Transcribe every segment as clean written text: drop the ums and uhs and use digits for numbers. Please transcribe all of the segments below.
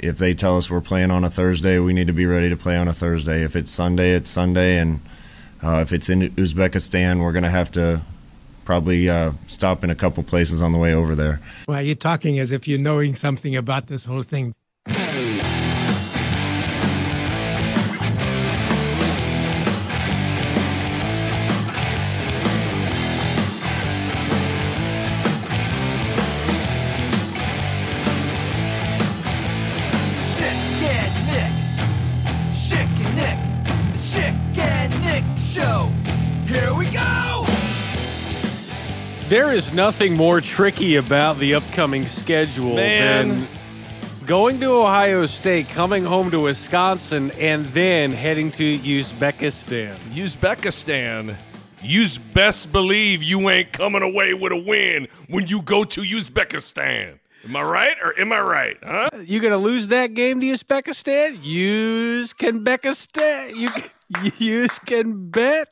If they tell us we're playing on a Thursday, we need to be ready to play on a Thursday. If it's Sunday, it's Sunday. And if it's in Uzbekistan, we're going to have to probably stop in a couple places on the way over there. Well, you're talking as if you're knowing something about this whole thing. There is nothing more tricky about the upcoming schedule than going to Ohio State, coming home to Wisconsin, and then heading to Uzbekistan. You best believe you ain't coming away with a win when you go to Uzbekistan. Am I right or am I right? Huh? You going to lose that game to Uzbekistan? You can bet.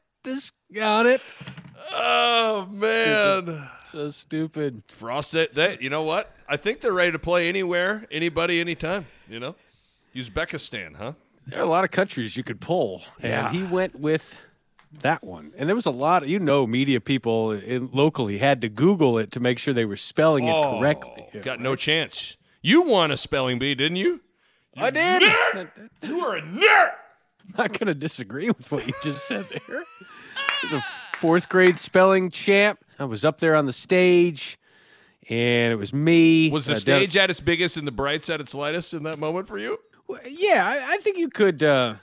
Got it. Oh, man. Stupid. So stupid. Frost it. You know what? I think they're ready to play anywhere, anybody, anytime, you know? Uzbekistan, huh? There are a lot of countries you could pull. Yeah. And he went with that one. And there was a lot of, media people locally had to Google it to make sure they were spelling it correctly. Yeah, got right? No chance. You won a spelling bee, didn't you? I did. Nerd! You are a nerd. I'm not going to disagree with what you just said there. It's a fourth grade spelling champ. I was up there on the stage, and it was me. Was the stage at its biggest and the brights at its lightest in that moment for you? Well, yeah, I think you could. I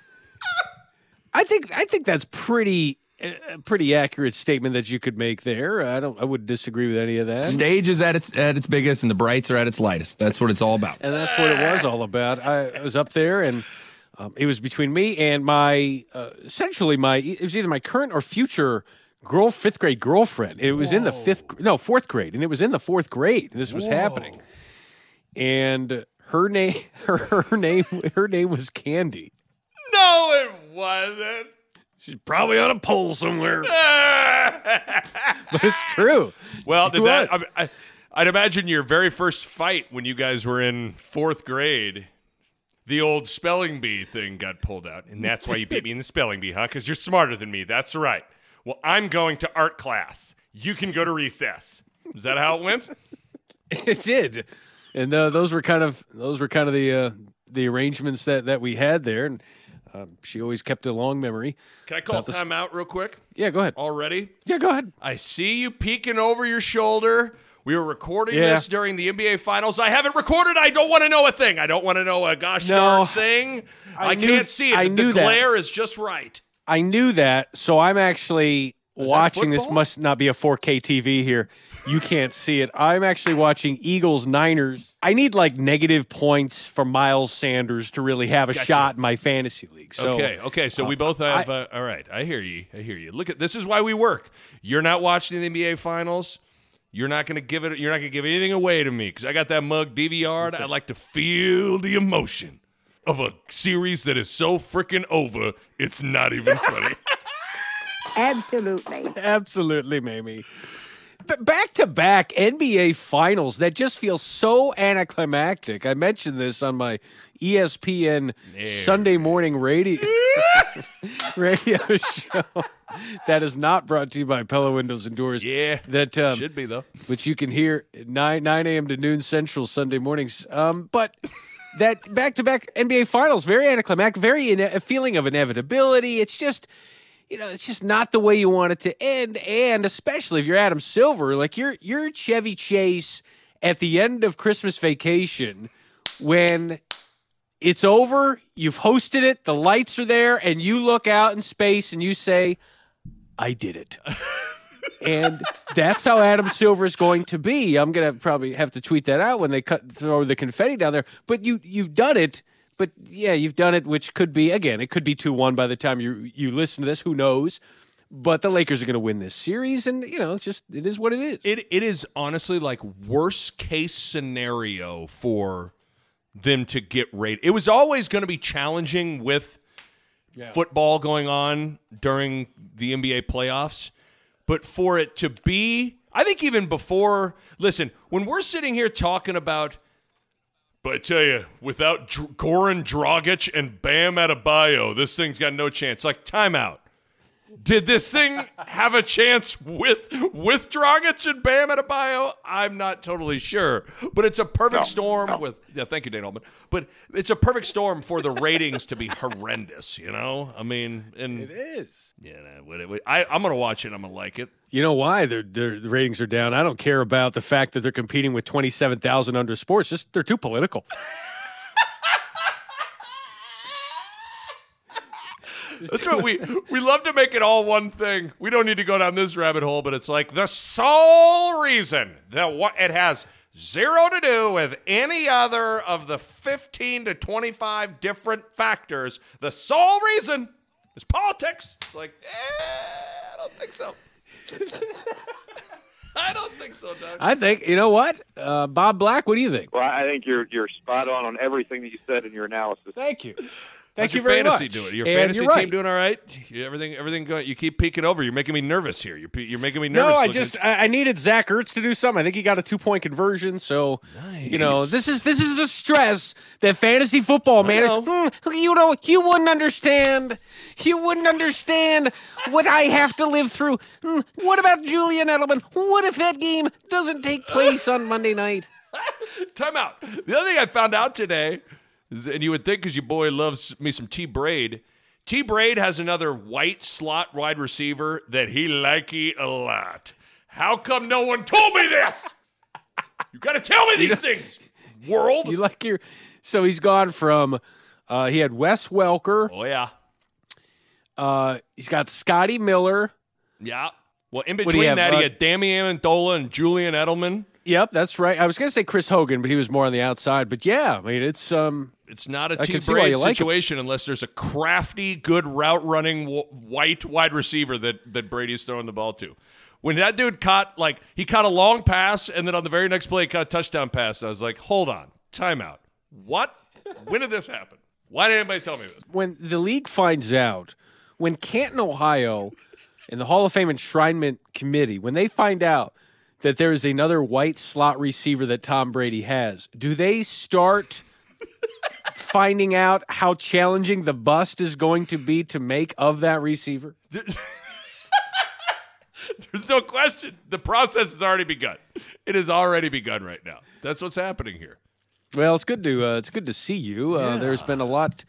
think that's pretty accurate statement that you could make there. I wouldn't disagree with any of that. Stage is at its biggest, and the brights are at its lightest. That's what it's all about. And that's what it was all about. I was up there and. It was between me and my, it was either my current or future fifth grade girlfriend. It was in the fourth grade, and it was in the fourth grade. And this was happening, and her name was Candy. No, it wasn't. She's probably on a pole somewhere, but it's true. Well, I'd imagine your very first fight when you guys were in fourth grade. The old spelling bee thing got pulled out, and that's why you beat me in the spelling bee, huh? Because you're smarter than me. That's right. Well, I'm going to art class. You can go to recess. Is that how it went? It did, and those were kind of the arrangements that we had there. And she always kept a long memory. Can I call time out real quick? Yeah, go ahead. Already? Yeah, go ahead. I see you peeking over your shoulder. We were recording this during the NBA Finals. I haven't recorded. I don't want to know a thing. I don't want to know a darn thing. I can't see it. The glare is just right. I knew that, so I'm actually watching. This must not be a 4K TV here. You can't see it. I'm actually watching Eagles-Niners. I need, negative points for Miles Sanders to really have a shot in my fantasy league. So, okay. So we both have – all right, I hear you. Look, this is why we work. You're not watching the NBA Finals. You're not going to give it. You're not going to give anything away to me because I got that mug DVR'd. I like to feel the emotion of a series that is so freaking over. It's not even funny. Absolutely, Mamie. But back-to-back NBA Finals that just feels so anticlimactic. I mentioned this on my ESPN Sunday morning radio show that is not brought to you by Pella Windows and Doors. Yeah, that should be, though. Which you can hear at 9 a.m. to noon Central Sunday mornings. But that back-to-back NBA Finals, very anticlimactic, very a feeling of inevitability. It's just... it's just not the way you want it to end, and especially if you're Adam Silver, you're Chevy Chase at the end of Christmas Vacation when it's over, you've hosted it, the lights are there, and you look out in space and you say, I did it. And that's how Adam Silver is going to be. I'm going to probably have to tweet that out when they throw the confetti down there. But you've done it. But, yeah, you've done it, which could be, again, it could be 2-1 by the time you listen to this. Who knows? But the Lakers are going to win this series, and, you know, it is what it is. It is honestly like worst-case scenario for them to get rated. It was always going to be challenging with football going on during the NBA playoffs. But for it to be, I think even before, listen, when we're sitting here talking about, but I tell you, without Goran Dragic and Bam Adebayo, this thing's got no chance. Like, timeout. Did this thing have a chance with Dragic and Bam Adebayo? I'm not totally sure. But it's a perfect storm with... Yeah, thank you, Dane Altman. But it's a perfect storm for the ratings to be horrendous, you know? I mean... And, it is. Yeah, I'm going to watch it. I'm going to like it. You know why the ratings are down? I don't care about the fact that they're competing with 27,000 under sports. Just they're too political. That's what we love to make it all one thing. We don't need to go down this rabbit hole, but it's like the sole reason that it has zero to do with any other of the 15 to 25 different factors. The sole reason is politics. It's like, I don't think so. I don't think so, Doug. I think, you know what? Bob Black, what do you think? Well, I think you're spot on everything that you said in your analysis. Thank you. Thank you very much. How's your fantasy doing? Your fantasy team doing all right? Everything going? You keep peeking over. You're making me nervous here. You're making me nervous. No, I needed Zach Ertz to do something. I think he got a 2-point conversion. So, nice. You know, this is the stress that fantasy football, man. You know, you wouldn't understand. You wouldn't understand what I have to live through. What about Julian Edelman? What if that game doesn't take place on Monday night? Time out. The other thing I found out today. And you would think because your boy loves me some T-Braid. T-Braid has another white slot wide receiver that he likey a lot. How come no one told me this? You got to tell me these things, world. You like your... So he's gone from... he had Wes Welker. Oh, yeah. He's got Scotty Miller. Yeah. Well, in between he had Damian Andola and Julian Edelman. Yep, that's right. I was going to say Chris Hogan, but he was more on the outside. But yeah, I mean, it's not a T-Braid situation unless there's a crafty, good route-running white wide receiver that Brady's throwing the ball to. When that dude caught a long pass, and then on the very next play, he caught a touchdown pass. I was like, hold on, timeout. What? When did this happen? Why didn't anybody tell me this? When the league finds out, when Canton, Ohio, and the Hall of Fame Enshrinement Committee, when they find out that there is another white slot receiver that Tom Brady has, do they start finding out how challenging the bust is going to be to make of that receiver? There's no question. The process has already begun. It has already begun right now. That's what's happening here. Well, it's good to see you. There's been a lot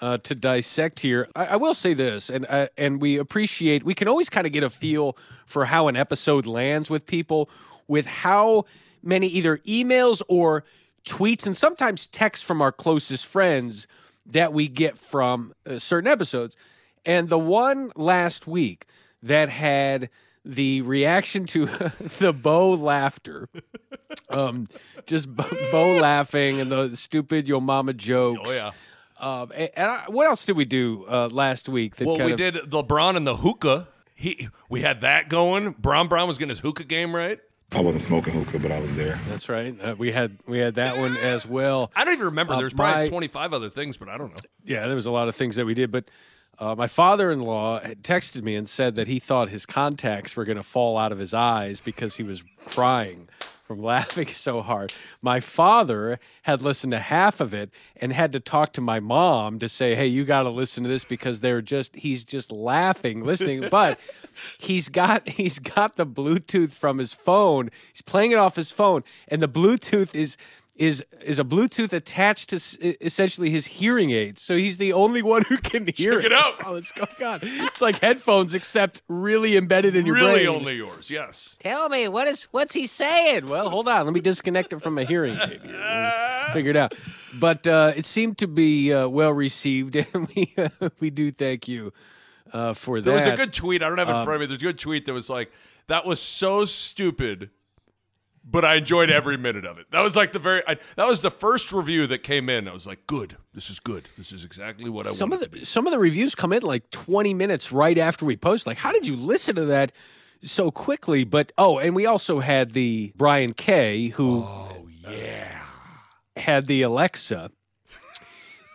to dissect here. I will say this, and we can always kind of get a feel for how an episode lands with people with how many either emails or tweets and sometimes texts from our closest friends that we get from certain episodes. And the one last week that had the reaction to the Bo laughter, just Bo laughing and the stupid yo mama jokes. Oh, yeah. What else did we do last week? We did LeBron and the hookah. We had that going. Brown was getting his hookah game right. I wasn't smoking hookah, but I was there. That's right. We had that one as well. I don't even remember. There's probably 25 other things, but I don't know. Yeah, there was a lot of things that we did. But my father-in-law had texted me and said that he thought his contacts were going to fall out of his eyes because he was crying from laughing so hard. My father had listened to half of it and had to talk to my mom to say, hey, you got to listen to this because he's just laughing, listening. But he's got the Bluetooth from his phone. He's playing it off his phone. And the Bluetooth is a Bluetooth attached to essentially his hearing aids. So he's the only one who can hear it. Check it out. Oh, it's going on. It's like headphones, except really embedded in your brain. Really only yours, yes. Tell me, what's he saying? Well, hold on. Let me disconnect it from my hearing aid. Figure it out. But it seemed to be well-received, and we do thank you for that. There was a good tweet. I don't have it in front of me. There's a good tweet that was like, That was so stupid, but I enjoyed every minute of it. That was like that was the first review that came in. I was like, good. This is good. This is exactly what I wanted to be. Some of the reviews come in like 20 minutes right after we post. Like, how did you listen to that so quickly? But, oh, and we also had the Brian Kay, who had the Alexa.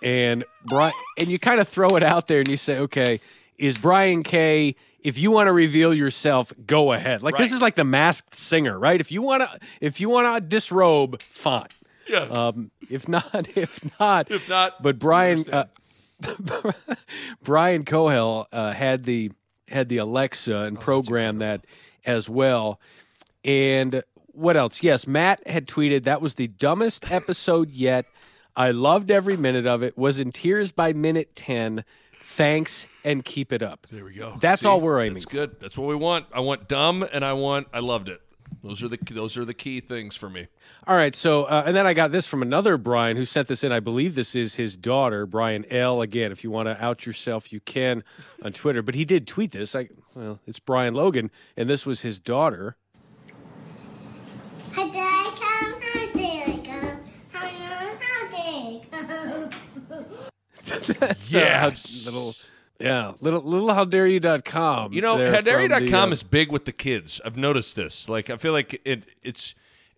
And Brian, and you kind of throw it out there and you say, okay, is Brian Kay... if you want to reveal yourself, go ahead. Like, This is like the Masked Singer, right? If you want to disrobe, fine. Yeah. If not. But Brian Cohill had the Alexa and programmed that as well. And what else? Yes, Matt had tweeted, that was the dumbest episode yet. I loved every minute of it. Was in tears by minute 10. Thanks, and keep it up. There we go. That's all we're aiming. That's good. That's what we want. I want dumb, and I loved it. Those are the key things for me. All right, so, and then I got this from another Brian who sent this in. I believe this is his daughter, Brian L. Again, if you want to out yourself, you can on Twitter. But he did tweet this. It's Brian Logan, and this was his daughter. Hi, Dad. That's little howdareyou.com. You know, howdareyou.com is big with the kids. I've noticed this. Like, I feel like it's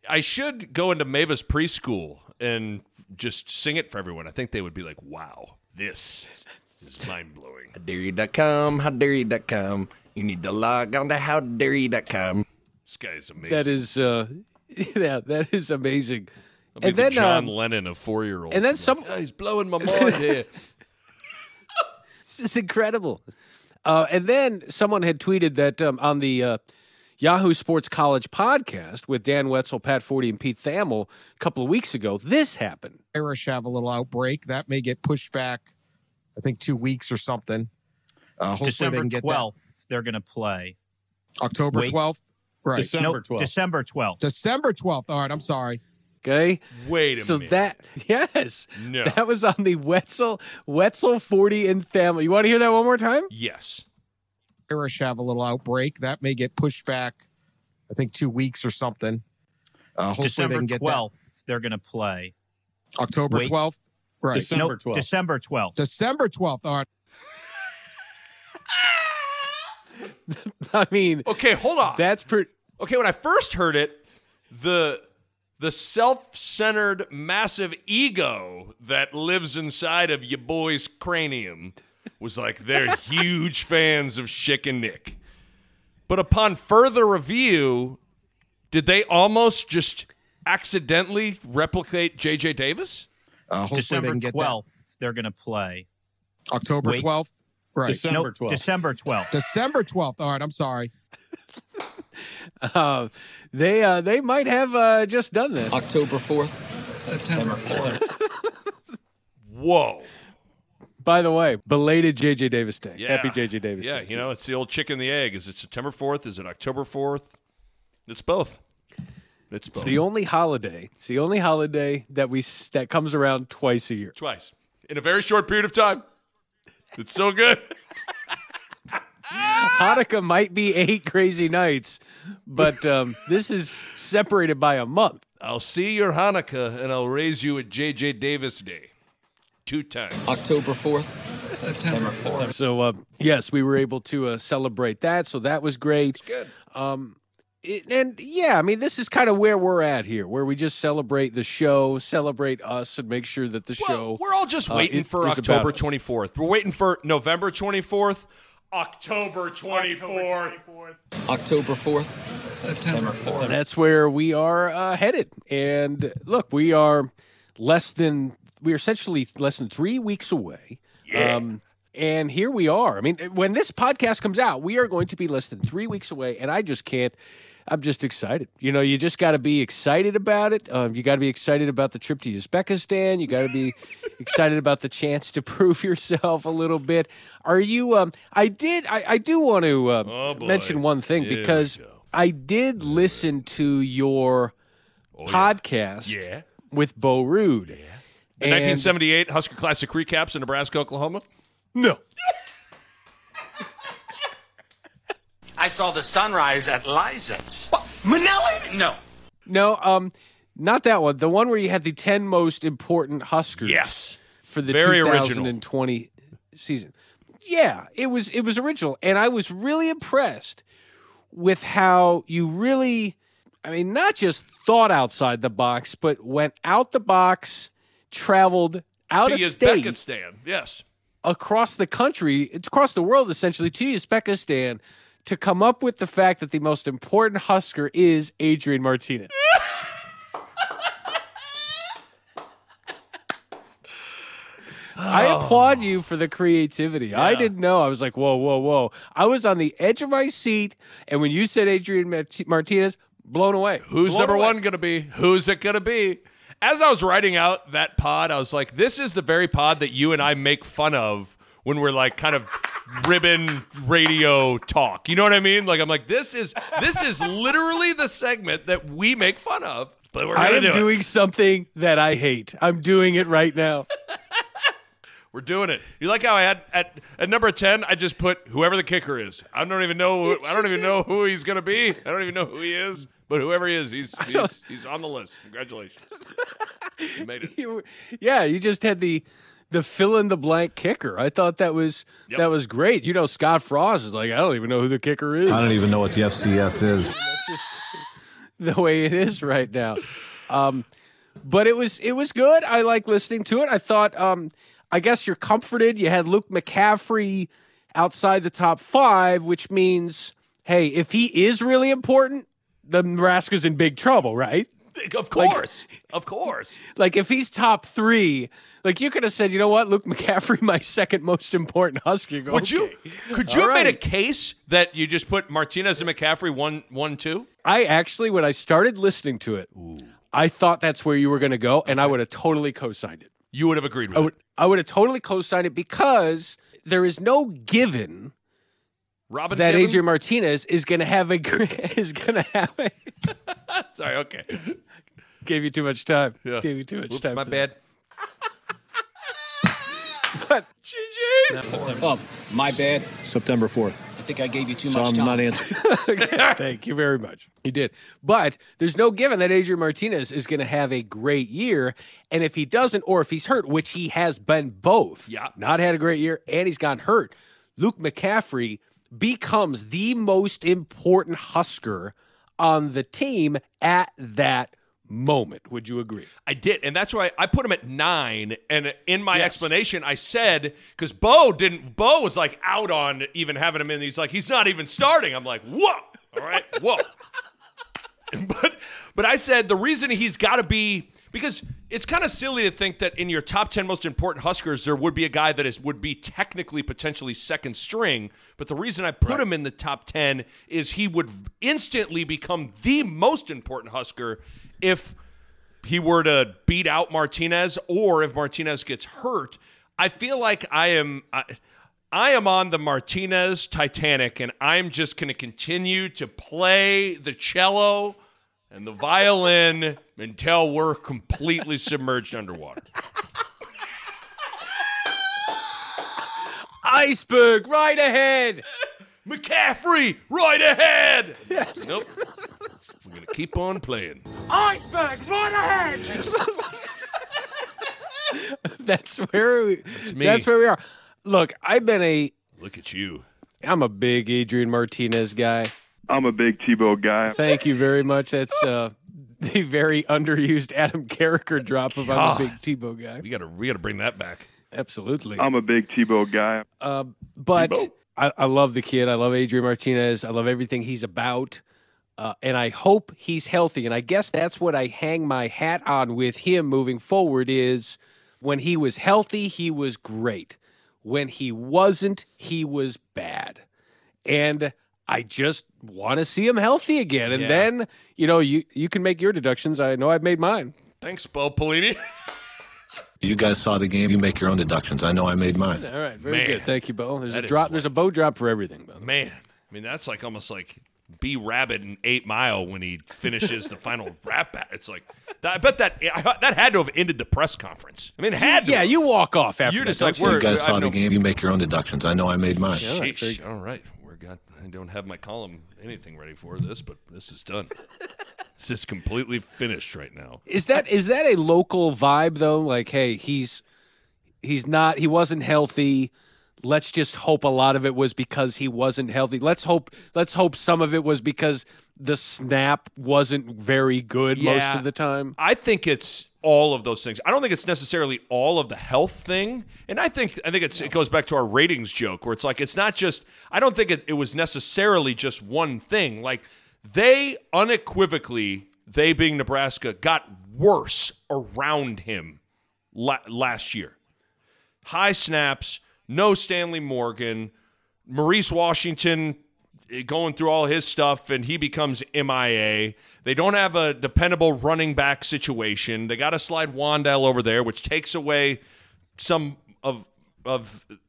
I should go into Mavis preschool and just sing it for everyone. I think they would be like, wow, this is mind-blowing. Howdareyou.com, howdareyou.com. You need to log on to howdareyou.com. This guy is amazing. That is that is amazing. I'll and be then the John Lennon of 4-year-olds. And then he's blowing my mind here. This is incredible. And then someone had tweeted that on the Yahoo Sports College podcast with Dan Wetzel, Pat Forty, and Pete Thamel a couple of weeks ago, this happened. Irish have a little outbreak. That may get pushed back, I think, 2 weeks or something. Hopefully December they can get 12th, that. They're going to play. October 12th? Right. December 12th. December 12th. All right, I'm sorry. Okay. Wait a minute. So that was on the Wetzel 40 and Thamel. You want to hear that one more time? Yes. Irish have a little outbreak. That may get pushed back, I think, 2 weeks or something. Hopefully December they can get 12th, that. They're going to play. October 12th? Right. December 12th. December 12th. December 12th. All right. I mean. Okay, hold on. That's pretty. Okay, when I first heard it, the self-centered, massive ego that lives inside of your boy's cranium was like, they're huge fans of Schick and Nick. But upon further review, did they almost just accidentally replicate J.J. Davis? Hopefully December they can get 12th, that. They're going to play. October 12th? Right. December 12th. December 12th. December 12th. All right, I'm sorry. They might have just done this. October 4th, September 4th. Whoa. By the way, belated J.J. Davis Day. Yeah. Happy J.J. Davis Day. Yeah, you know, it's the old chicken and the egg. Is it September 4th? Is it October 4th? It's both. It's the only holiday. It's the only holiday that comes around twice a year. Twice. In a very short period of time. It's so good. Hanukkah might be 8 crazy nights, but this is separated by a month. I'll see your Hanukkah, and I'll raise you at J.J. Davis Day 2 times. October 4th, September 4th. So, yes, we were able to celebrate that, so that was great. It's good. This is kind of where we're at here, where we just celebrate the show, celebrate us, and make sure that the show... We're all just waiting for October 24th. We're waiting for November 24th. October 24th. October 4th. September 4th. That's where we are headed. And look, we are essentially less than 3 weeks away. Yeah. And here we are. I mean, when this podcast comes out, we are going to be less than 3 weeks away. And I'm just excited. You know, you just got to be excited about it. You got to be excited about the trip to Uzbekistan. You got to be excited about the chance to prove yourself a little bit. Are you? I do want to mention one thing because I did listen to your podcast with Bo Rude. Yeah. The 1978 Husker Classic recaps in Nebraska, Oklahoma? No. I saw the sunrise at Liza's. What? Menelik? No. Not that one. The one where you had the 10 most important Huskers. Yes. For the 2020 season. Yeah, it was original, and I was really impressed with how you really, not just thought outside the box, but went out the box, traveled out of state. Uzbekistan, yes. Across the country, across the world, essentially, to Uzbekistan, to come up with the fact that the most important Husker is Adrian Martinez. I applaud you for the creativity. Yeah. I didn't know. I was like, whoa. I was on the edge of my seat, and when you said Adrian Martinez, blown away. Who's number one going to be? Who's it going to be? As I was writing out that pod, I was like, this is the very pod that you and I make fun of when we're like kind of ribbon radio talk. You know what I mean? Like, I'm like, this is literally the segment that we make fun of, but we're going to do it. I am doing something that I hate. I'm doing it right now. We're doing it. You like how I had at number 10, I just put whoever the kicker is. I don't even know who he's going to be. I don't even know who he is, but whoever he is, he's on the list. Congratulations. You made it. You just had the fill in the blank kicker. I thought that was great. You know, Scott Frost is like, I don't even know who the kicker is. I don't even know what the FCS is. That's just the way it is right now. But it was good. I like listening to it. I thought I guess you're comforted. You had Luke McCaffrey outside the top 5, which means, hey, if he is really important, the Nebraska's in big trouble, right? Of course. Like, if he's top 3, like, you could have said, you know what, Luke McCaffrey, my second most important Husker. Could you have made a case that you just put Martinez and McCaffrey 1-2? I actually, when I started listening to it, I thought that's where you were going to go, and I would have totally co-signed it. You would have agreed with it. I would have totally co-signed it because there is no given that Adrian Martinez is going to have a Sorry, okay. Gave you too much time. Yeah. Oops, my bad. But GG. Oh, my bad. September 4th. I think I gave you too much time. So I'm not answering. Okay, thank you very much. You did. But there's no given that Adrian Martinez is going to have a great year. And if he doesn't, or if he's hurt, which he has been both, not had a great year, and he's gotten hurt, Luke McCaffrey becomes the most important Husker on the team at that moment. Would you agree? I did. And that's why I put him at 9. And in my explanation, I said, because Bo was like out on even having him in. He's like, he's not even starting. I'm like, whoa. All right. Whoa. But I said, the reason he's got to be, because it's kind of silly to think that in your top 10 most important Huskers, there would be a guy that would be technically potentially second string. But the reason I put him in the top 10 is he would instantly become the most important Husker if he were to beat out Martinez, or if Martinez gets hurt. I feel like I am on the Martinez Titanic, and I'm just going to continue to play the cello and the violin until we're completely submerged underwater. Iceberg, right ahead! McCaffrey, right ahead! Yes. Nope. We're going to keep on playing. Iceberg, right ahead! That's where we are. Look, I've been Look at you. I'm a big Adrian Martinez guy. I'm a big Tebow guy. Thank you very much. That's the very underused Adam Carricker drop of I'm a big Tebow guy. We got to bring that back. Absolutely. I'm a big Tebow guy. But Tebow. I love the kid. I love Adrian Martinez. I love everything he's about. And I hope he's healthy. And I guess that's what I hang my hat on with him moving forward is when he was healthy, he was great. When he wasn't, he was bad. And I just want to see him healthy again. And then, you know, you can make your deductions. I know I've made mine. Thanks, Bo Pelini. You guys saw the game. You make your own deductions. I know I made mine. All right. Very good. Thank you, Bo. There's a drop. There's a Bo drop for everything, Bo. Man. I mean, that's like almost like B. Rabbit in 8 Mile when he finishes the final rap battle. It's like, I bet that had to have ended the press conference. I mean, it had to. Yeah, you walk off after that. You guys saw the game. You make your own deductions. I know I made mine. Yeah, all right. All right. I don't have my column, anything ready for this, but this is done. This is completely finished right now. Is that a local vibe, though? Like, hey, he wasn't healthy. Let's just hope a lot of it was because he wasn't healthy. Let's hope some of it was because the snap wasn't very good most of the time. I think it's all of those things. I don't think it's necessarily all of the health thing. And I think it goes back to our ratings joke where it's like it's not just – I don't think it was necessarily just one thing. Like they unequivocally, they being Nebraska, got worse around him last year. High snaps – no Stanley Morgan, Maurice Washington going through all his stuff, and he becomes MIA. They don't have a dependable running back situation. They got to slide Wandell over there, which takes away some of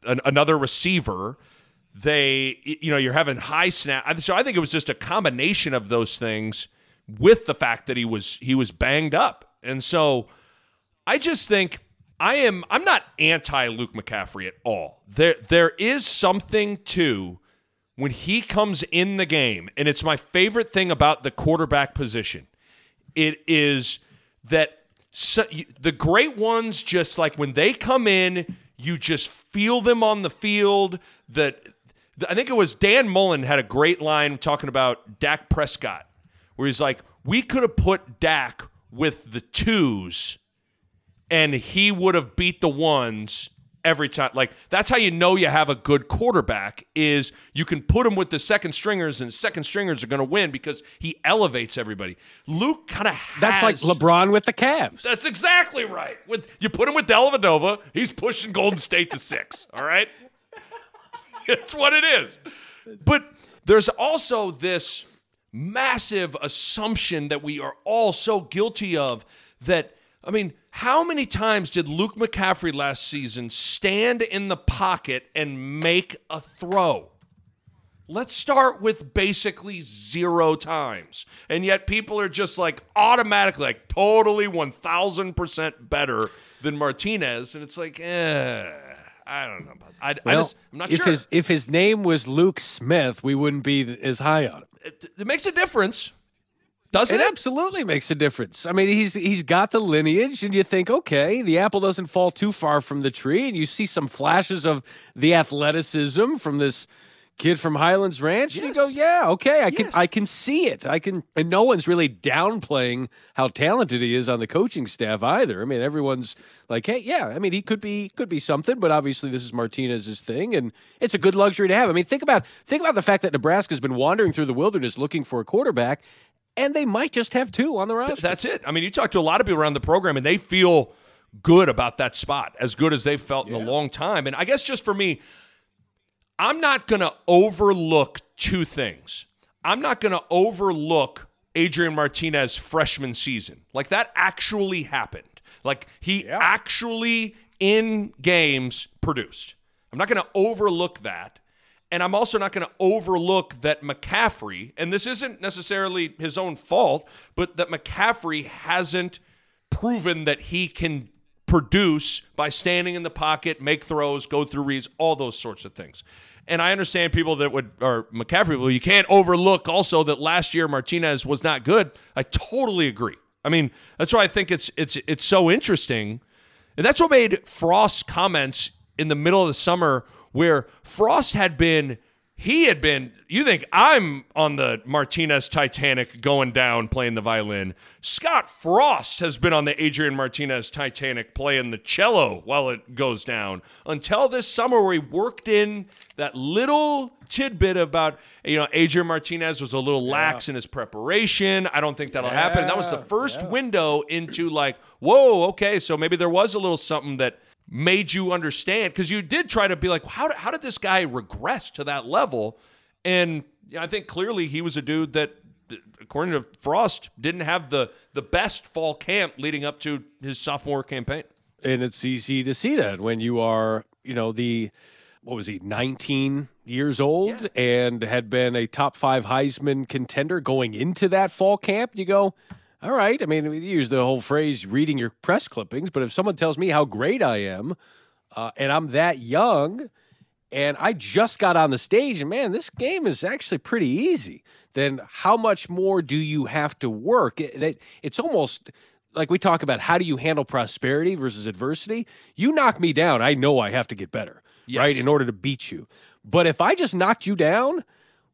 another receiver. They, you're having high snap. So I think it was just a combination of those things with the fact that he was banged up, and so I just think. I'm not anti Luke McCaffrey at all. There is something to when he comes in the game, and it's my favorite thing about the quarterback position. It is that the great ones, just like when they come in, you just feel them on the field. I think it was Dan Mullen had a great line talking about Dak Prescott, where he's like, we could have put Dak with the twos and he would have beat the ones every time. Like, that's how you know you have a good quarterback is you can put him with the second stringers, and second stringers are going to win because he elevates everybody. Luke kind of has... That's like LeBron with the Cavs. That's exactly right. You put him with Dellavedova, he's pushing Golden State to 6, all right? That's what it is. But there's also this massive assumption that we are all so guilty of that... I mean, how many times did Luke McCaffrey last season stand in the pocket and make a throw? Let's start with basically 0 times. And yet people are just like automatically, like totally 1,000% better than Martinez. And it's like, I don't know. I'm not sure. If his name was Luke Smith, we wouldn't be as high on him. It makes a difference. Doesn't it? Absolutely makes a difference. I mean, he's got the lineage, and you think, okay, the apple doesn't fall too far from the tree, and you see some flashes of the athleticism from this kid from Highlands Ranch, and you go, yeah, okay, I can see it. And no one's really downplaying how talented he is on the coaching staff either. I mean, everyone's like, hey, yeah, I mean, he could be something, but obviously this is Martinez's thing, and it's a good luxury to have. I mean, think about the fact that Nebraska's been wandering through the wilderness looking for a quarterback. And they might just have 2 on the roster. That's it. I mean, you talk to a lot of people around the program, and they feel good about that spot, as good as they've felt in a long time. And I guess just for me, I'm not going to overlook 2 things. I'm not going to overlook Adrian Martinez's freshman season. Like, that actually happened. Like, he actually, in games, produced. I'm not going to overlook that. And I'm also not going to overlook that McCaffrey, and this isn't necessarily his own fault, but that McCaffrey hasn't proven that he can produce by standing in the pocket, make throws, go through reads, all those sorts of things. And I understand people that you can't overlook also that last year Martinez was not good. I totally agree. I mean, that's why I think it's so interesting. And that's what made Frost's comments in the middle of the summer where Frost had been, you think I'm on the Martinez Titanic going down playing the violin. Scott Frost has been on the Adrian Martinez Titanic playing the cello while it goes down until this summer where he worked in that little tidbit about, Adrian Martinez was a little lax in his preparation. I don't think that'll happen. And that was the first window into like, whoa, okay, so maybe there was a little something that made you understand, because you did try to be like, how did this guy regress to that level? And I think clearly he was a dude that, according to Frost, didn't have the best fall camp leading up to his sophomore campaign. And it's easy to see that when you are, what was he, 19 years old and had been a top 5 Heisman contender going into that fall camp. You go, all right. I mean, we use the whole phrase reading your press clippings, but if someone tells me how great I am and I'm that young And I just got on the stage, and man, this game is actually pretty easy. Then how much more do you have to work? It's almost like we talk about how do you handle prosperity versus adversity. You knock me down, I know I have to get better, yes, right, in order to beat you. But if I just knocked you down,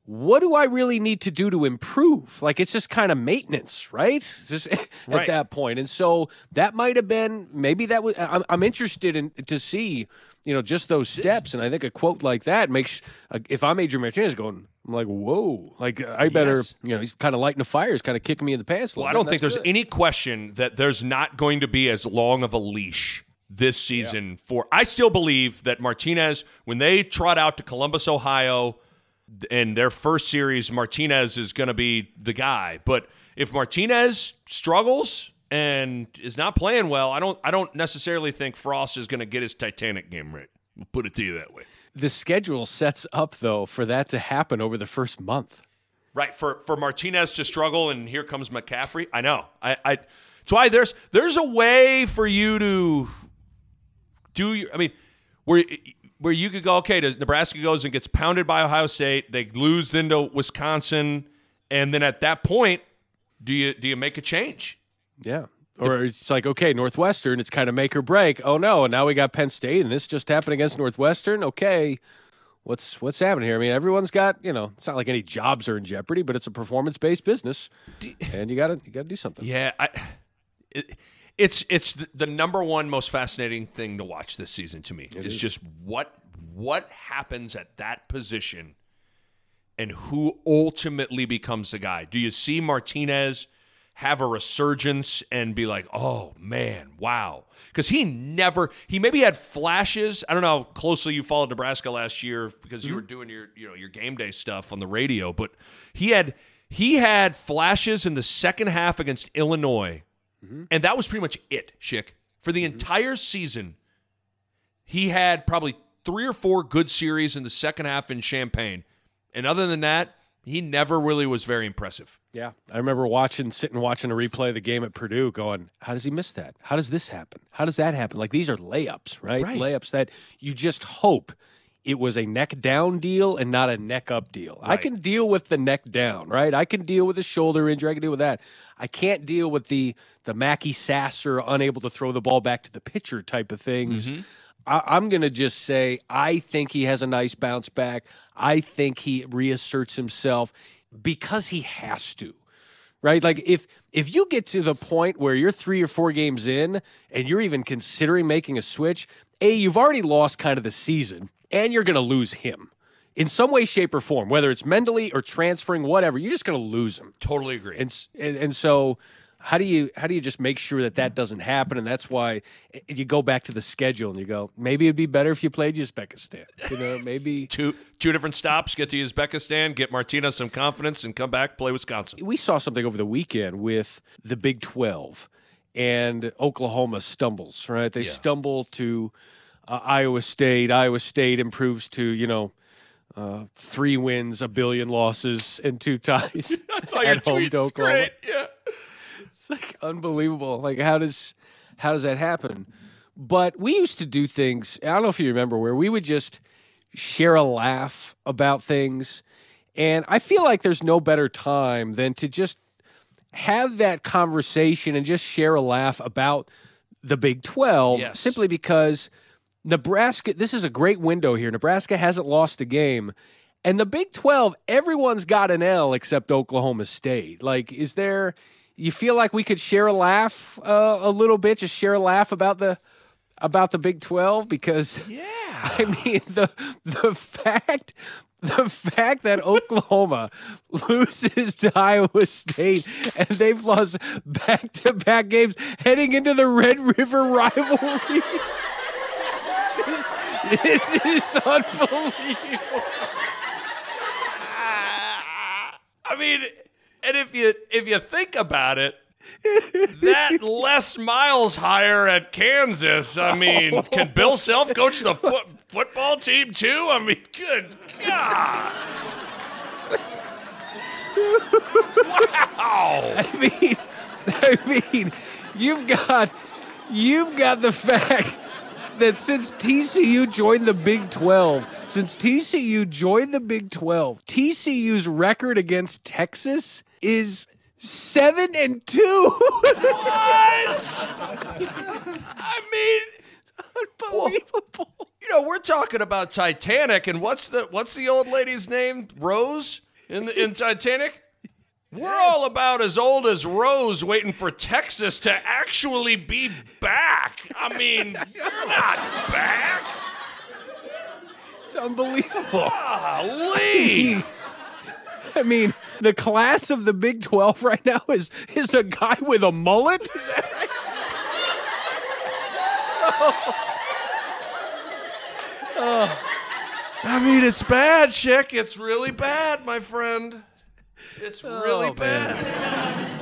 what do I really need to do to improve? Like, it's just kind of maintenance, right? It's just right at that point. And so that might have been, maybe that was, I'm interested in to see, you know, just those steps. And I think a quote like that makes, if I'm Adrian Martinez going, I'm like, whoa, like I better, yes, you know, he's kind of lighting a fire. He's kind of kicking me in the pants. Well, I don't think there's any question that there's not going to be as long of a leash this season for, I still believe that Martinez, when they trot out to Columbus, Ohio, in their first series, Martinez is going to be the guy. But if Martinez struggles and is not playing well, I don't necessarily think Frost is going to get his Titanic game right. We'll put it to you that way. The schedule sets up, though, for that to happen over the first month. Right, for Martinez to struggle, and here comes McCaffrey. I know. It's why there's a way for you to do your – I mean, where you could go, okay, Nebraska goes and gets pounded by Ohio State. They lose then to Wisconsin. And then at that point, do you make a change? Yeah. Or it's like, okay, Northwestern, it's kind of make or break. Oh, no, and now we got Penn State, and this just happened against Northwestern. Okay, what's happening here? I mean, everyone's got, you know, it's not like any jobs are in jeopardy, but it's a performance-based business, and you gotta do something. Yeah, It's the number one most fascinating thing to watch this season to me. It's just what happens at that position and who ultimately becomes the guy. Do you see Martinez have a resurgence and be like, oh, man, wow? Because he maybe had flashes. I don't know how closely you followed Nebraska last year because you were doing your game day stuff on the radio, but he had flashes in the second half against Illinois. Mm-hmm. And that was pretty much it, Schick. For the entire season, he had probably 3 or 4 good series in the second half in Champaign. And other than that, he never really was very impressive. Yeah. I remember sitting watching a replay of the game at Purdue going, how does he miss that? How does this happen? How does that happen? Like, these are layups, right? Layups that you just hope it was a neck down deal and not a neck up deal. Right. I can deal with the neck down, right? I can deal with a shoulder injury. I can deal with that. I can't deal with the Mackey Sasser unable to throw the ball back to the pitcher type of things. Mm-hmm. I'm going to just say I think he has a nice bounce back. I think he reasserts himself because he has to, right? Like if you get to the point where you're 3 or 4 games in and you're even considering making a switch, A, you've already lost kind of the season. And you're going to lose him in some way, shape, or form, whether it's mentally or transferring, whatever. You're just going to lose him. Totally agree. And so, how do you just make sure that doesn't happen? And that's why you go back to the schedule and you go, maybe it'd be better if you played Uzbekistan. You know, maybe two different stops. Get to Uzbekistan, get Martinez some confidence, and come back play Wisconsin. We saw something over the weekend with the Big 12, and Oklahoma stumbles. Right, they stumble to. Iowa State improves to, you know, 3 wins, a billion losses, and 2 ties at home to Oklahoma. Great. Yeah. It's like unbelievable. Like, how does that happen? But we used to do things, I don't know if you remember, where we would just share a laugh about things. And I feel like there's no better time than to just have that conversation and just share a laugh about the Big 12, simply because Nebraska, this is a great window here. Nebraska hasn't lost a game. And the Big 12, everyone's got an L except Oklahoma State. Like, you feel like we could share a laugh a little bit, just share a laugh about the Big 12? Because, I mean, the fact that Oklahoma loses to Iowa State and they've lost back-to-back games heading into the Red River rivalry. This is unbelievable. I mean, and if you think about it, that Les Miles hire at Kansas, I mean, can Bill Self coach the football team too? I mean, good God. Wow. I mean, you've got the fact that since TCU joined the Big 12, TCU's record against Texas is 7-2. What? I mean, unbelievable. Well, you know, we're talking about Titanic, and what's the old lady's name? Rose in Titanic? We're all about as old as Rose waiting for Texas to actually be back. I mean, you're not back. It's unbelievable. Golly. I mean, the class of the Big 12 right now is a guy with a mullet? Is that right? I mean, it's bad, Chick. It's really bad, my friend. It's really bad.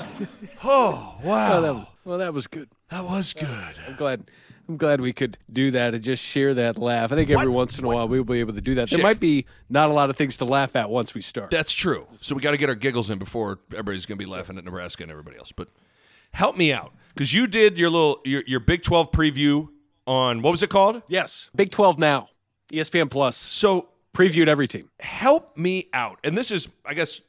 Oh, wow. Well, that was good. That was good. I'm glad we could do that and just share that laugh. I think every once in a while we'll be able to do that. Chick. There might be not a lot of things to laugh at once we start. That's true. So we got to get our giggles in before everybody's going to be laughing at Nebraska and everybody else. But help me out, because you did your Big 12 preview on, what was it called? Yes, Big 12 Now, ESPN Plus. So previewed every team. Help me out. And this is, I guess,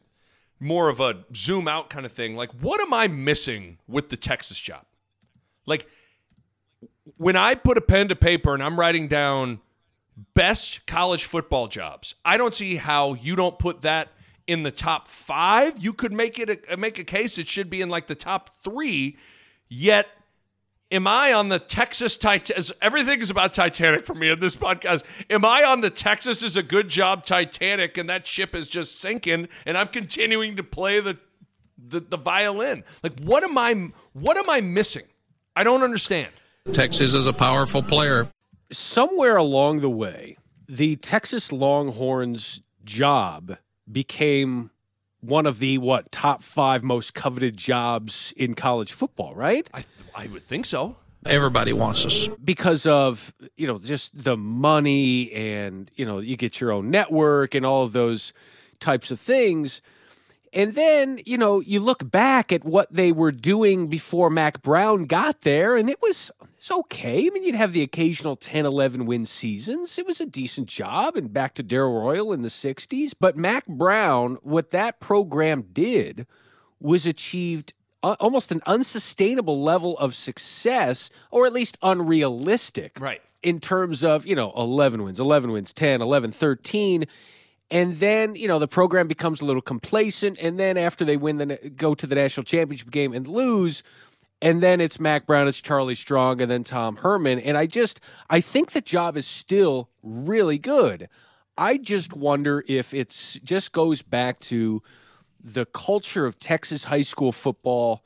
more of a zoom out kind of thing. Like, what am I missing with the Texas job? Like, when I put a pen to paper and I'm writing down best college football jobs, I don't see how you don't put that in the top 5. You could make a case it should be in like the top 3. Yet, am I on the Texas Titanic? Everything is about Titanic for me in this podcast. Am I on the Texas is a good job Titanic, and that ship is just sinking, and I'm continuing to play the violin? Like, what am I missing? I don't understand. Texas is a powerful player. Somewhere along the way, the Texas Longhorns job became one of the, top 5 most coveted jobs in college football, right? I would think so. Everybody wants us. Because of, just the money and, you get your own network and all of those types of things. And then, you look back at what they were doing before Mack Brown got there, and it's okay. I mean, you'd have the occasional 10, 11-win seasons. It was a decent job, and back to Darryl Royal in the 60s. But Mack Brown, what that program did was achieved almost an unsustainable level of success, or at least unrealistic, right, in terms of, 11 wins, 10, 11, 13. And then, the program becomes a little complacent, and then after they win, go to the national championship game and lose, and then it's Mack Brown, it's Charlie Strong, and then Tom Herman. And I think the job is still really good. I just wonder if it's just goes back to the culture of Texas high school football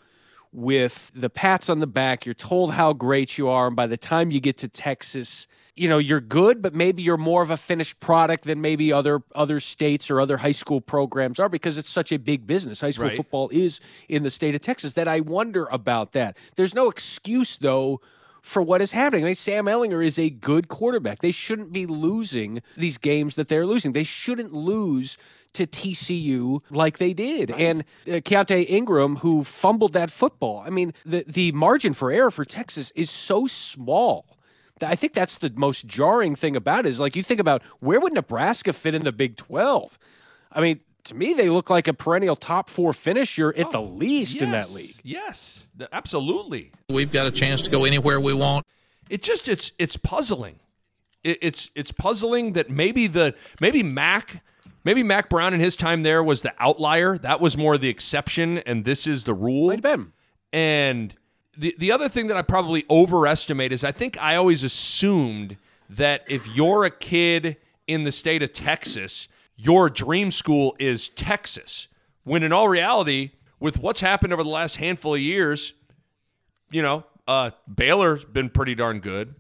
with the pats on the back. You're told how great you are, and by the time you get to Texas, you're good, but maybe you're more of a finished product than maybe other states or other high school programs are, because it's such a big business. High school football is in the state of Texas, that I wonder about that. There's no excuse, though, for what is happening. I mean, Sam Ehlinger is a good quarterback. They shouldn't be losing these games that they're losing. They shouldn't lose to TCU like they did. Right. And Keontae Ingram, who fumbled that football. I mean, the margin for error for Texas is so small. I think that's the most jarring thing about it is, like, you think about where would Nebraska fit in the Big 12? I mean, to me, they look like a perennial top 4 finisher at the least in that league. Yes, absolutely. We've got a chance to go anywhere we want. It's puzzling. It's puzzling that maybe Mack Brown in his time there was the outlier. That was more the exception, and this is the rule. Might have been. And The other thing that I probably overestimate is I think I always assumed that if you're a kid in the state of Texas, your dream school is Texas. When in all reality, with what's happened over the last handful of years, Baylor's been pretty darn good.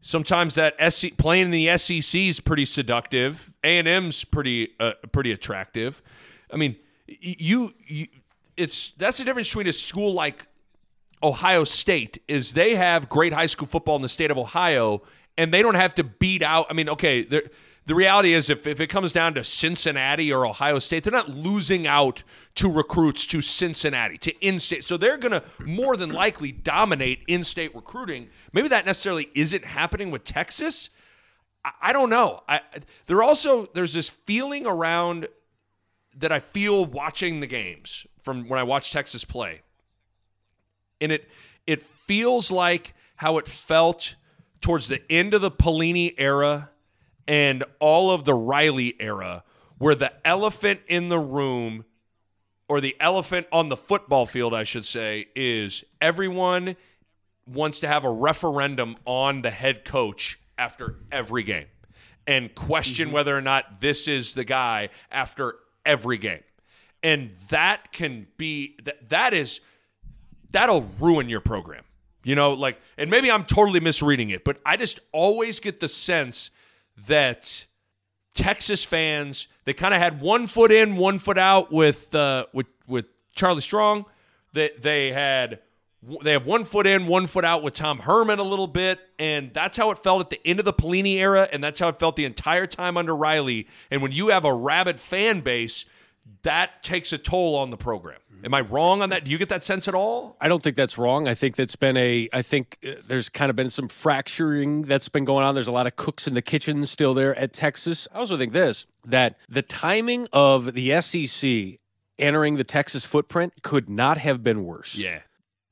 Sometimes that playing in the SEC is pretty seductive. A&M's pretty attractive. I mean, that's the difference between a school like Ohio State is they have great high school football in the state of Ohio, and they don't have to beat out. I mean, okay, the reality is if it comes down to Cincinnati or Ohio State, they're not losing out to recruits to Cincinnati, to in-state. So they're going to more than likely dominate in-state recruiting. Maybe that necessarily isn't happening with Texas. I don't know. There's this feeling around that I feel watching the games from when I watch Texas play. And it feels like how it felt towards the end of the Pelini era and all of the Riley era, where the elephant in the room, or the elephant on the football field, I should say, is everyone wants to have a referendum on the head coach after every game and question whether or not this is the guy after every game. And that can be that'll ruin your program. You know, like, and maybe I'm totally misreading it, but I just always get the sense that Texas fans, they kind of had one foot in, one foot out with Charlie Strong. They have one foot in, one foot out with Tom Herman a little bit, and that's how it felt at the end of the Pelini era, and that's how it felt the entire time under Riley. And when you have a rabid fan base, that takes a toll on the program. Am I wrong on that? Do you get that sense at all? I don't think that's wrong. I think that's been there's kind of been some fracturing that's been going on. There's a lot of cooks in the kitchen still there at Texas. I also think this, that the timing of the SEC entering the Texas footprint could not have been worse. Yeah.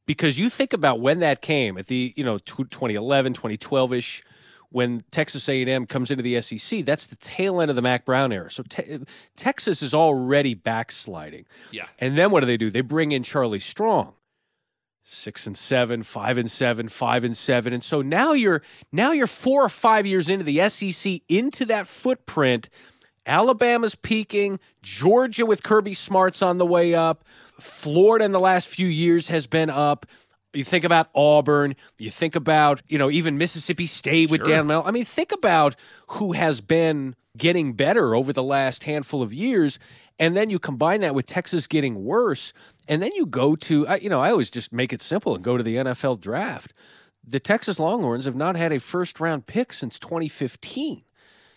Because you think about when that came at the, 2011, 2012-ish, when Texas A&M comes into the SEC, that's the tail end of the Mack Brown era. So Texas is already backsliding. Yeah. And then what do? They bring in Charlie Strong, 6-7, 5-7, 5-7, and so now you're 4 or 5 years into the SEC, into that footprint. Alabama's peaking, Georgia with Kirby Smart's on the way up, Florida in the last few years has been up. You think about Auburn, you think about, even Mississippi State with Dan Mullen. I mean, think about who has been getting better over the last handful of years, and then you combine that with Texas getting worse, and then you go to, I always just make it simple and go to the NFL draft. The Texas Longhorns have not had a first-round pick since 2015.